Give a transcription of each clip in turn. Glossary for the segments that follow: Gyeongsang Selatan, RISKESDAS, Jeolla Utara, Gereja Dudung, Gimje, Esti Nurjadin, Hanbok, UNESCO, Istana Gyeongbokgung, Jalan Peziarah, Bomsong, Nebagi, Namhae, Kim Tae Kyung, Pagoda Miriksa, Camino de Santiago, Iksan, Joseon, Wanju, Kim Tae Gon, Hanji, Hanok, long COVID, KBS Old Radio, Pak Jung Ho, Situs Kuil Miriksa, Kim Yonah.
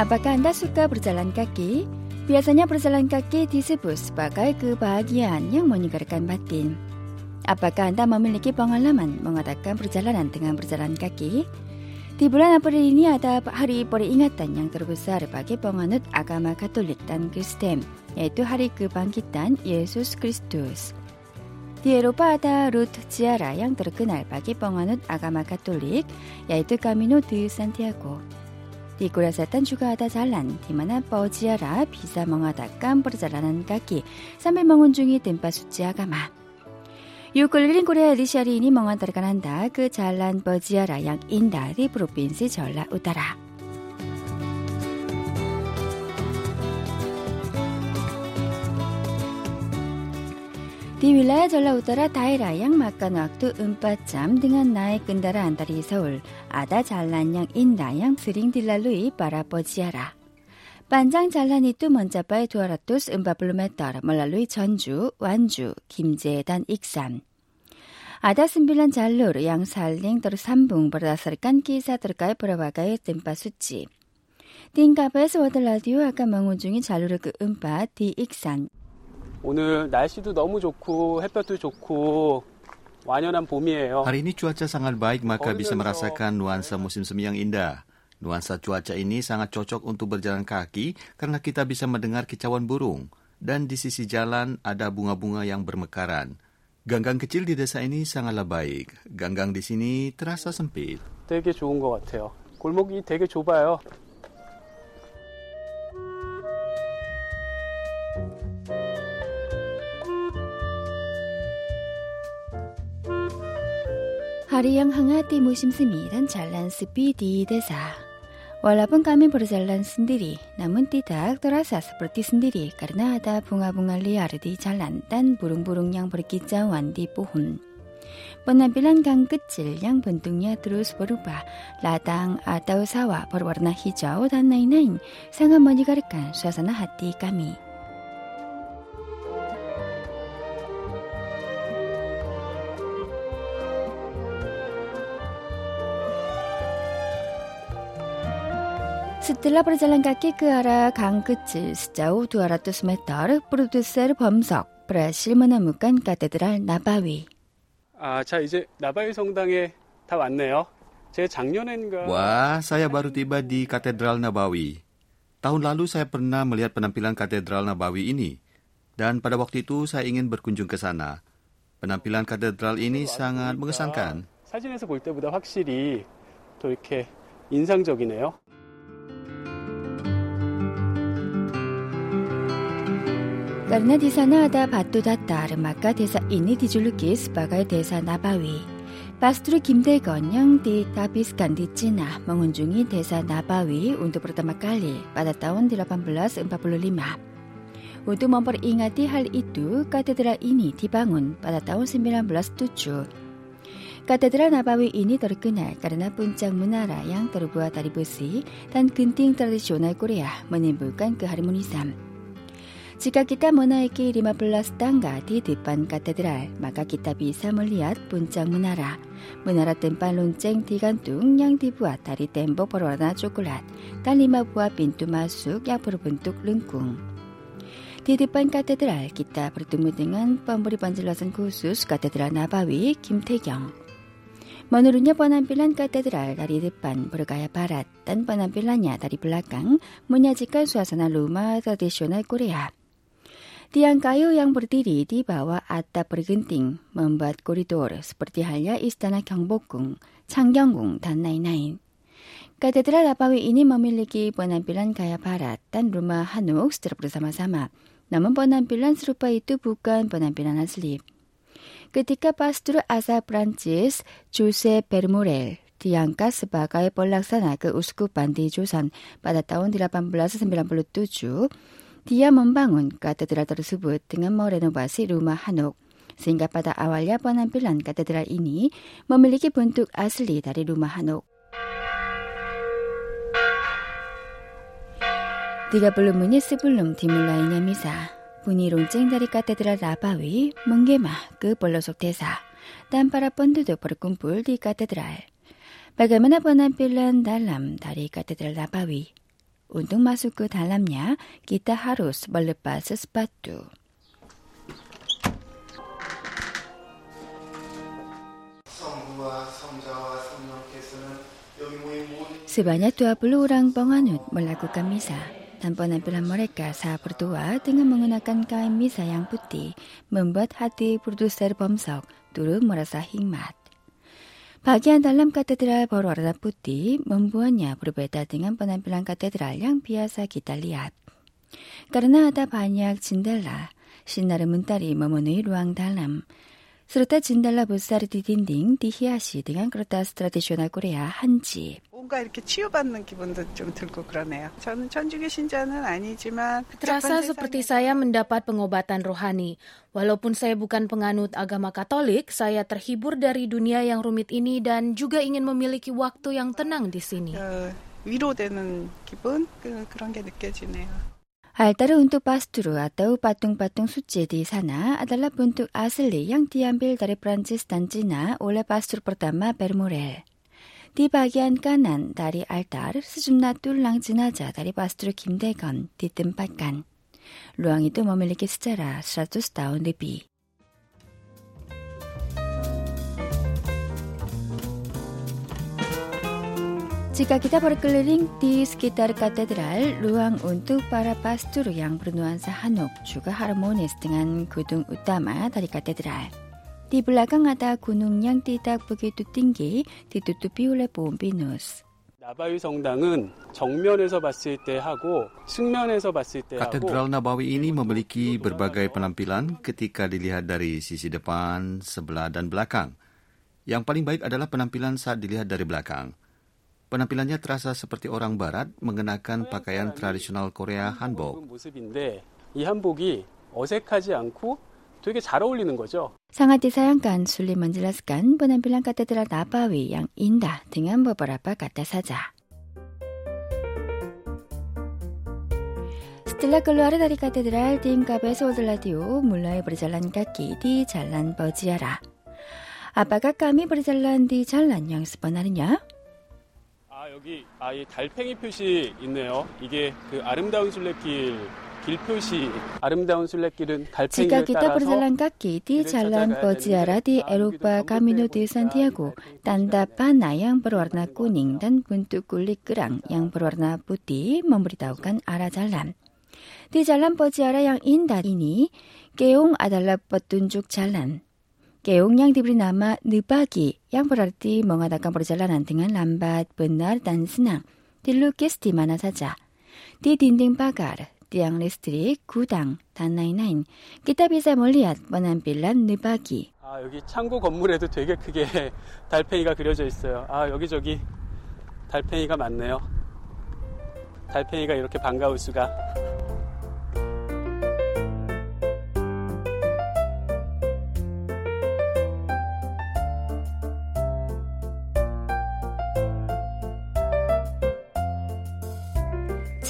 Apakah Anda suka berjalan kaki? Biasanya berjalan kaki disebut sebagai kebahagiaan yang menyegarkan batin. Apakah Anda memiliki pengalaman mengatakan perjalanan dengan berjalan kaki? Di bulan April ini ada hari peringatan yang terbesar bagi penganut agama Katolik dan Kristen, yaitu Hari Kebangkitan Yesus Kristus. Di Eropa ada rute ziarah yang terkenal bagi penganut agama Katolik, yaitu Camino de Santiago. Di Korea Selatan juga ada jalan di mana peziarah bisa mengadakan perjalanan kaki sambil mengunjungi tempat suci agama. Yuk keliling Korea edisi hari ini mengantarkan Anda ke jalan peziarah yang indah di Provinsi Jeolla Utara. Di wilayah Jeolla Utara daerah yang makan waktu 4 jam dengan naik kendaraan dari Seoul, ada jalan yang indah yang sering dilalui para peziarah. Panjang jalan itu mencapai 240 meter melalui Jeonju, Wanju, Gimje, dan Iksan. Ada 9 jalur yang saling tersambung berdasarkan kisah terkait berbagai tempat suci. Tim KBS World Radio akan mengunjungi jalur keempat di Iksan. Hari ini cuaca sangat baik, maka bisa merasakan nuansa musim semi yang indah. Nuansa cuaca ini sangat cocok untuk berjalan kaki karena kita bisa mendengar kicauan burung. Dan di sisi jalan ada bunga-bunga yang bermekaran. Ganggang kecil di desa ini sangatlah baik. Ganggang di sini terasa sempit. 되게 좋은 것 같아요. 골목이 되게 좁아요. Hari yang hangat di musim semi dan jalan sepi di desa. Walaupun kami berjalan sendiri, namun tidak terasa seperti sendiri karena ada bunga-bunga liar di jalan dan burung-burung yang berkicauan di pohon. Penampilan gang kecil yang bentuknya terus berubah, ladang atau sawah berwarna hijau dan lain-lain sangat menyegarkan suasana hati kami. Setelah berjalan kaki ke arah gang kecil sejauh 200 meter, produser Bomsok berhasil menemukan Katedral Nabawi. Wah, saya baru tiba di Katedral Nabawi. Tahun lalu saya pernah melihat penampilan Katedral Nabawi ini. Dan pada waktu itu saya ingin berkunjung ke sana. Penampilan katedral ini sangat mengesankan. 사진에서 볼 때보다 확실히 더 이렇게 인상적이네요. Karena di sana ada batu datar, maka desa ini dijuluki sebagai Desa Nabawi. Pastor Kim Tae Gon yang ditabiskan di Cina mengunjungi Desa Nabawi untuk pertama kali pada tahun 1845. Untuk memperingati hal itu, katedral ini dibangun pada tahun 1907. Katedral Nabawi ini terkenal karena puncak menara yang terbuat dari besi dan genting tradisional Korea menimbulkan keharmonisan. Jika kita menaiki 15 tangga di depan katedral, maka kita bisa melihat puncak menara. Menara tempat lonceng digantung yang dibuat dari tembok berwarna coklat dan 5 buah pintu masuk yang berbentuk lengkung. Di depan katedral, kita bertemu dengan pemberi penjelasan khusus Katedral Nabawi, Kim Tae Kyung. Menurutnya penampilan katedral dari depan bergaya barat dan penampilannya dari belakang menyajikan suasana rumah tradisional Korea. Tiang kayu yang berdiri di bawah atap bergenting membuat koridor seperti halnya Istana Gyeongbokgung, Changgyeonggung, dan lain-lain. Katedral Nabawi ini memiliki penampilan gaya barat dan rumah Hanuk secara bersama-sama. Namun penampilan serupa itu bukan penampilan asli. Ketika pastor asal Prancis Joseph Bermorel diangkat sebagai pelaksana keuskupan di Joseon pada tahun 1897, dia membangun katedral tersebut dengan merenovasi rumah Hanok, sehingga pada awalnya penampilan katedral ini memiliki bentuk asli dari rumah Hanok. 30 menit sebelum dimulainya misa, 분이롱쟁 dari Katedral Nabawi menggema ke pelosok desa dan para penduduk berkumpul di katedral. Bagaimana penampilan dalam dari Katedral Nabawi? Untuk masuk ke dalamnya, kita harus melepas sepatu. Sebanyak 20 orang penganut melakukan misa. Dan penampilan mereka saat berdoa dengan menggunakan kain misa yang putih membuat hati produser Bomsok turut merasa hikmat. Bagian dalam katedral berwarna putih membuatnya berbeda dengan penampilan katedral yang biasa kita lihat. Karena ada banyak jendela, sinaran mentari memenuhi ruang dalam, serta jendela besar di dinding dihiasi dengan kertas tradisional Korea Hanji. Terasa seperti saya mendapat pengobatan rohani. Walaupun saya bukan penganut agama Katolik, saya terhibur dari dunia yang rumit ini dan juga ingin memiliki waktu yang tenang di sini. Altar untuk pastru atau patung-patung suci di sana adalah bentuk asli yang diambil dari Prancis dan Cina oleh pastru pertama Bermorel. Di bagian kanan dari altar, sejumlah tulang jenazah dari pastru Kim Tae Gon ditempatkan. Ruang itu memiliki sejarah 100 tahun lebih. Jika kita berkeliling di sekitar katedral, ruang untuk para pastru yang bernuansa Hanok juga harmonis dengan gedung utama dari katedral. Di belakang ada gunung yang tidak begitu tinggi ditutupi oleh pohon pinus. Katedral Nabawi ini memiliki berbagai penampilan ketika dilihat dari sisi depan, sebelah, dan belakang. Yang paling baik adalah penampilan saat dilihat dari belakang. Penampilannya terasa seperti orang barat mengenakan pakaian tradisional Korea Hanbok. Sangat disayangkan, sulit menjelaskan penampilan Katedral Nabawi yang indah dengan beberapa kata saja. Setelah keluar dari katedral, tim KBS Old Radio mulai berjalan kaki di Jalan Peziarah. Apakah kami berjalan di jalan yang sebenarnya? Yagi 달팽이 표시 있네요. 이게 그 아름다운 순례길. Jika kita berjalan kaki di Jalan Peziarah di Eropa Camino de Santiago, tanda panah yang berwarna kuning dan bentuk kulit kerang yang berwarna putih memberitahukan arah jalan. Di Jalan Peziarah yang indah ini, keong adalah petunjuk jalan. Keong yang diberi nama nebagi, yang berarti mengadakan perjalanan dengan lambat, benar, dan senang, dilukis di mana saja. Di dinding pagar, tiang listrik, gudang, dan lain-lain. Kita bisa melihat penampilan nebagi. Yagi 창고 건물에도 되게 크게 달팽이가 그려져 있어요. 여기저기 달팽이가 많네요. 달팽이가 이렇게 반가울 수가.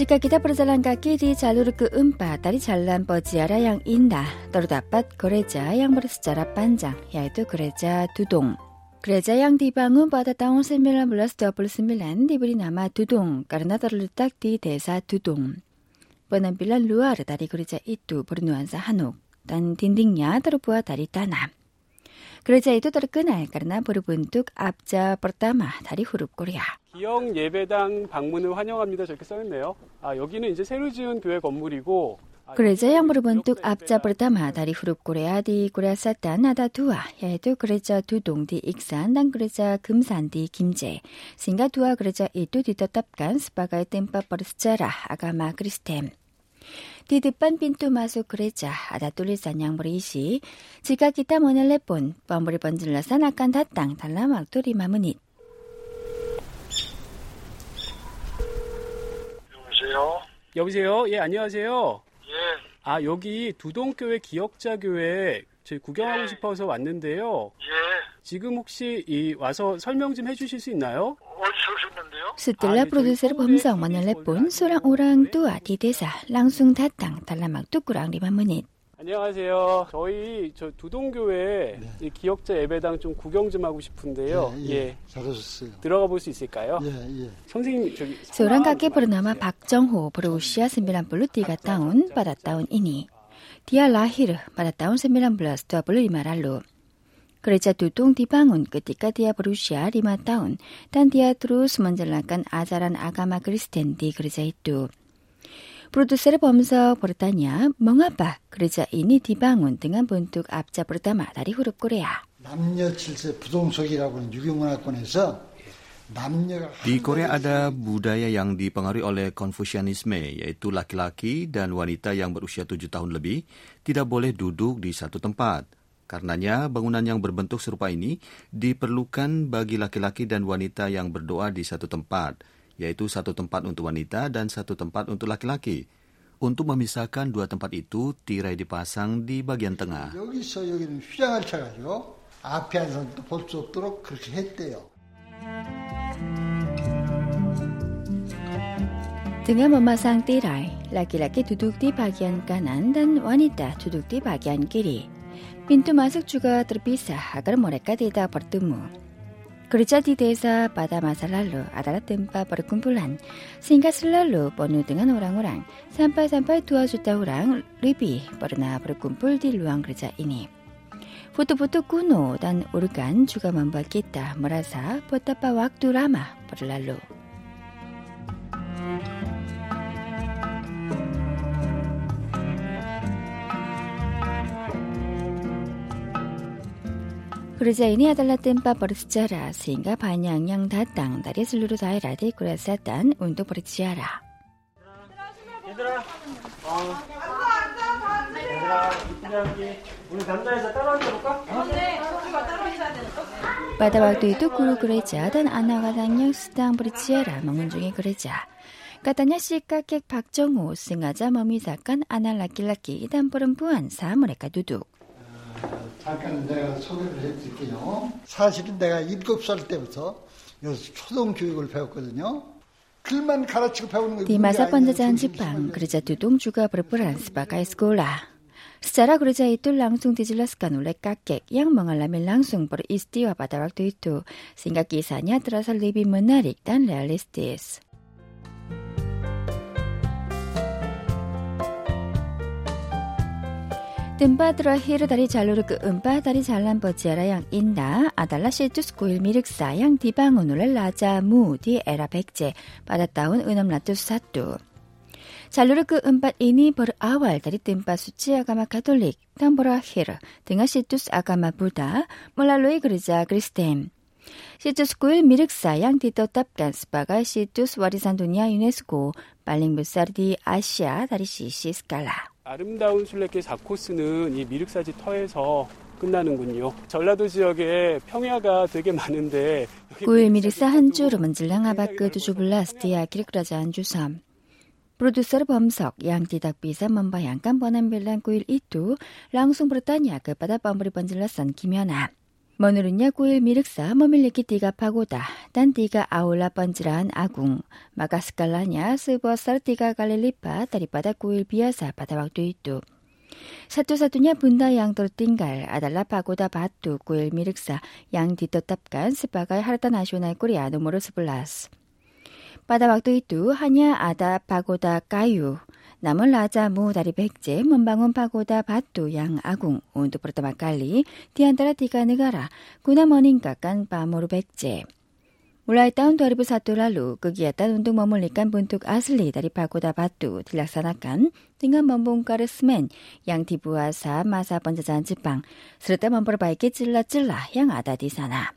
Jika kita berjalan kaki di jalur keempat dari Jalan Peziarah yang indah, terdapat gereja yang bersejarah panjang, yaitu Gereja Dudung. Gereja yang dibangun pada tahun 1929 diberi nama Dudung karena terletak di desa Dudung. Penampilan luar dari gereja itu bernuansa Hanok dan dindingnya terbuat dari tanah. Gereja itu terkenal karena berbentuk abjad pertama dari huruf Korea. 기역 예배당 방문을 환영합니다. 저렇게 써 있네요. 여기는 이제 새로 지은 교회 건물이고. Gereja yang berbentuk abjad pertama dari huruf Korea di Korea Selatan ada dua, yaitu Gereja Dudung di Iksan dan Gereja Gyeongsang di Gimje. Sehingga dua gereja itu ditetapkan sebagai tempat bersejarah agama Kristen. Di depan pintu masuk gereja ada tulisan yang berisi, jika kita menelepon, pemberi penjelasan akan datang dalam waktu 5 menit. 여보세요? 예, 안녕하세요. 예. 여기 두동교회 기역자교회 저희 구경하고 싶어서 왔는데요. 예. 지금 혹시 와서 설명 좀 해주실 수 있나요? 어디서 오셨는데요? Setelah produser Bomsong menelepon, seorang orang tua di desa langsung datang dalam waktu kurang 5 menit. 안녕하세요. 저희 저 두동교회 이 기억자 예배당 좀 구경 좀 하고 싶은데요. 예. 잘하셨어요. 들어가 볼 수 있을까요? 예, 예. 선생님 저기 seorang kakek bernama Pak Jung Ho berusia 93 tahun pada tahun ini. Dia lahir pada tahun 1925 lalu. Gereja Dudung dibangun ketika dia berusia 5 tahun dan dia terus menjalankan ajaran agama Kristen di gereja itu. Produser Bomsong bertanya, mengapa gereja ini dibangun dengan bentuk abjad pertama dari huruf Korea? Di Korea ada budaya yang dipengaruhi oleh Konfusianisme, yaitu laki-laki dan wanita yang berusia 7 tahun lebih tidak boleh duduk di satu tempat. Karenanya, bangunan yang berbentuk serupa ini diperlukan bagi laki-laki dan wanita yang berdoa di satu tempat, yaitu satu tempat untuk wanita dan satu tempat untuk laki-laki. Untuk memisahkan dua tempat itu, tirai dipasang di bagian tengah. Dengan memasang tirai, laki-laki duduk di bagian kanan dan wanita duduk di bagian kiri. Pintu masuk juga terpisah agar mereka tidak bertemu. Gereja di desa pada masa lalu adalah tempat perkumpulan, sehingga selalu penuh dengan orang-orang. Sampai 2 juta orang lebih pernah berkumpul di ruang gereja ini. Foto-foto kuno dan organ juga membuat kita merasa betapa waktu lama berlalu. Gereja ini adalah tempat bersejarah sehingga banyak yang datang dari seluruh daerah di Korea Selatan untuk berziarah. Pada waktu itu guru gereja dan anak-anak yang sedang berziarah mengunjungi gereja. Katanya si kakek Pak Jung Ho sengaja memisahkan anak laki-laki dan perempuan saat mereka duduk. 잠깐 내가 소개를 해드릴게요. 사실은 내가 7살 때부터 여기서 초등 교육을 배웠거든요. 글만 가르치고 배우는 거. Di masa penjajahan Jepang, gereja Dudung juga berperan sebagai sekolah. Secara gereja itu langsung dijelaskan oleh kakek yang mengalami langsung peristiwa pada waktu itu, sehingga kisahnya terasa lebih menarik dan realistis. Tempat terakhir dari jalur keempat dari Jalan Peziarah yang indah adalah Situs Kuil Miriksa yang dibangun oleh Raja Mu di era Baekje pada tahun 601. Jalur keempat ini berawal dari tempat suci agama Katolik dan berakhir dengan situs agama Buddha melalui gereja Kristen. Situs Kuil Miriksa yang ditetapkan sebagai situs warisan dunia UNESCO paling besar di Asia dari sisi skala. 아름다운 순례길 4코스는 이 미륵사지 터에서 끝나는군요. 전라도 지역에 평야가 되게 많은데 구일 미륵사 한 주로 menjelang abad ke-17 di akhir kerajaan Joseon. Produser Bomsong yang tidak bisa membayangkan penampilan kuil itu langsung bertanya kepada pemberi penjelasan Kim Yonah. Menurutnya kuil Miriksa memiliki 3 pagoda dan 3 aula pencerahan agung, maka skalanya sebesar 3 kali lipat daripada kuil biasa pada waktu itu. Satu-satunya benda yang tertinggal adalah pagoda batu kuil Miriksa yang ditetapkan sebagai harta nasional Korea nomor 11. Pada waktu itu hanya ada pagoda kayu, namun Raja Mu dari Baekje membangun pagoda batu yang agung untuk pertama kali di antara 3 negara guna meningkatkan pamor Baekje. Mulai tahun 2001 lalu, kegiatan untuk memulihkan bentuk asli dari pagoda batu dilaksanakan dengan membongkar semen yang dibuat saat masa penjajahan Jepang serta memperbaiki celah-celah yang ada di sana.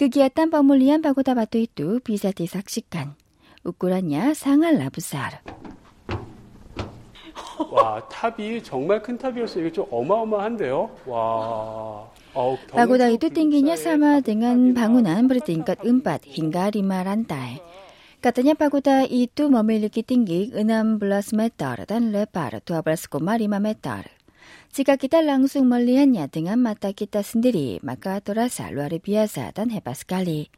Kegiatan pemulihan pagoda batu itu bisa disaksikan. Ukurannya sangatlah besar. Wah, 탑이 정말 큰 탑이었어요. 이게 좀 어마어마한데요. 와. Pagoda itu tingginya sama dengan bangunan bertingkat 4 hingga 5 lantai. Katanya pagoda itu memiliki tinggi 16 meter dan lebar 12,5 meter. Jika kita langsung melihatnya dengan mata kita sendiri, maka terasa luar biasa dan hebat sekali.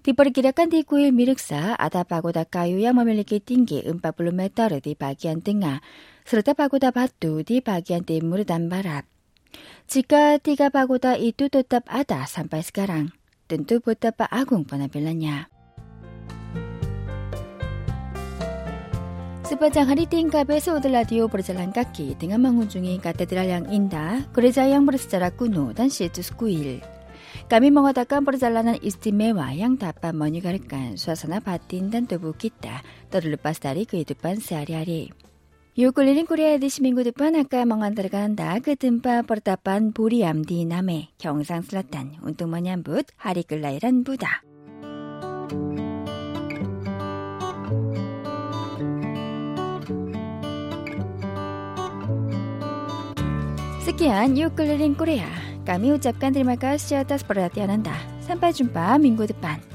Diperkirakan di kuil Miriksa ada pagoda kayu yang memiliki tinggi 40 meter di bagian tengah, serta pagoda batu di bagian timur dan barat. Jika tiga pagoda itu tetap ada sampai sekarang, tentu betapa agung penampilannya. Sepanjang hari tim KBS Old Radio berjalan kaki dengan mengunjungi katedral yang indah, gereja yang bersejarah kuno, dan situs kuil. Kami mengatakan perjalanan istimewa yang dapat menyugarkan suasana batin dan tubuh kita terlepas dari kehidupan sehari-hari. Yuk keliling Korea edisi minggu depan akan mengantarkan Anda ke tempat pertapan Boriam di Namhae, Gyeongsang Selatan untuk menyambut hari kelahiran Buddha. Sekian Yuk Keliling Korea. Kami ucapkan terima kasih atas perhatian Anda. Sampai jumpa minggu depan.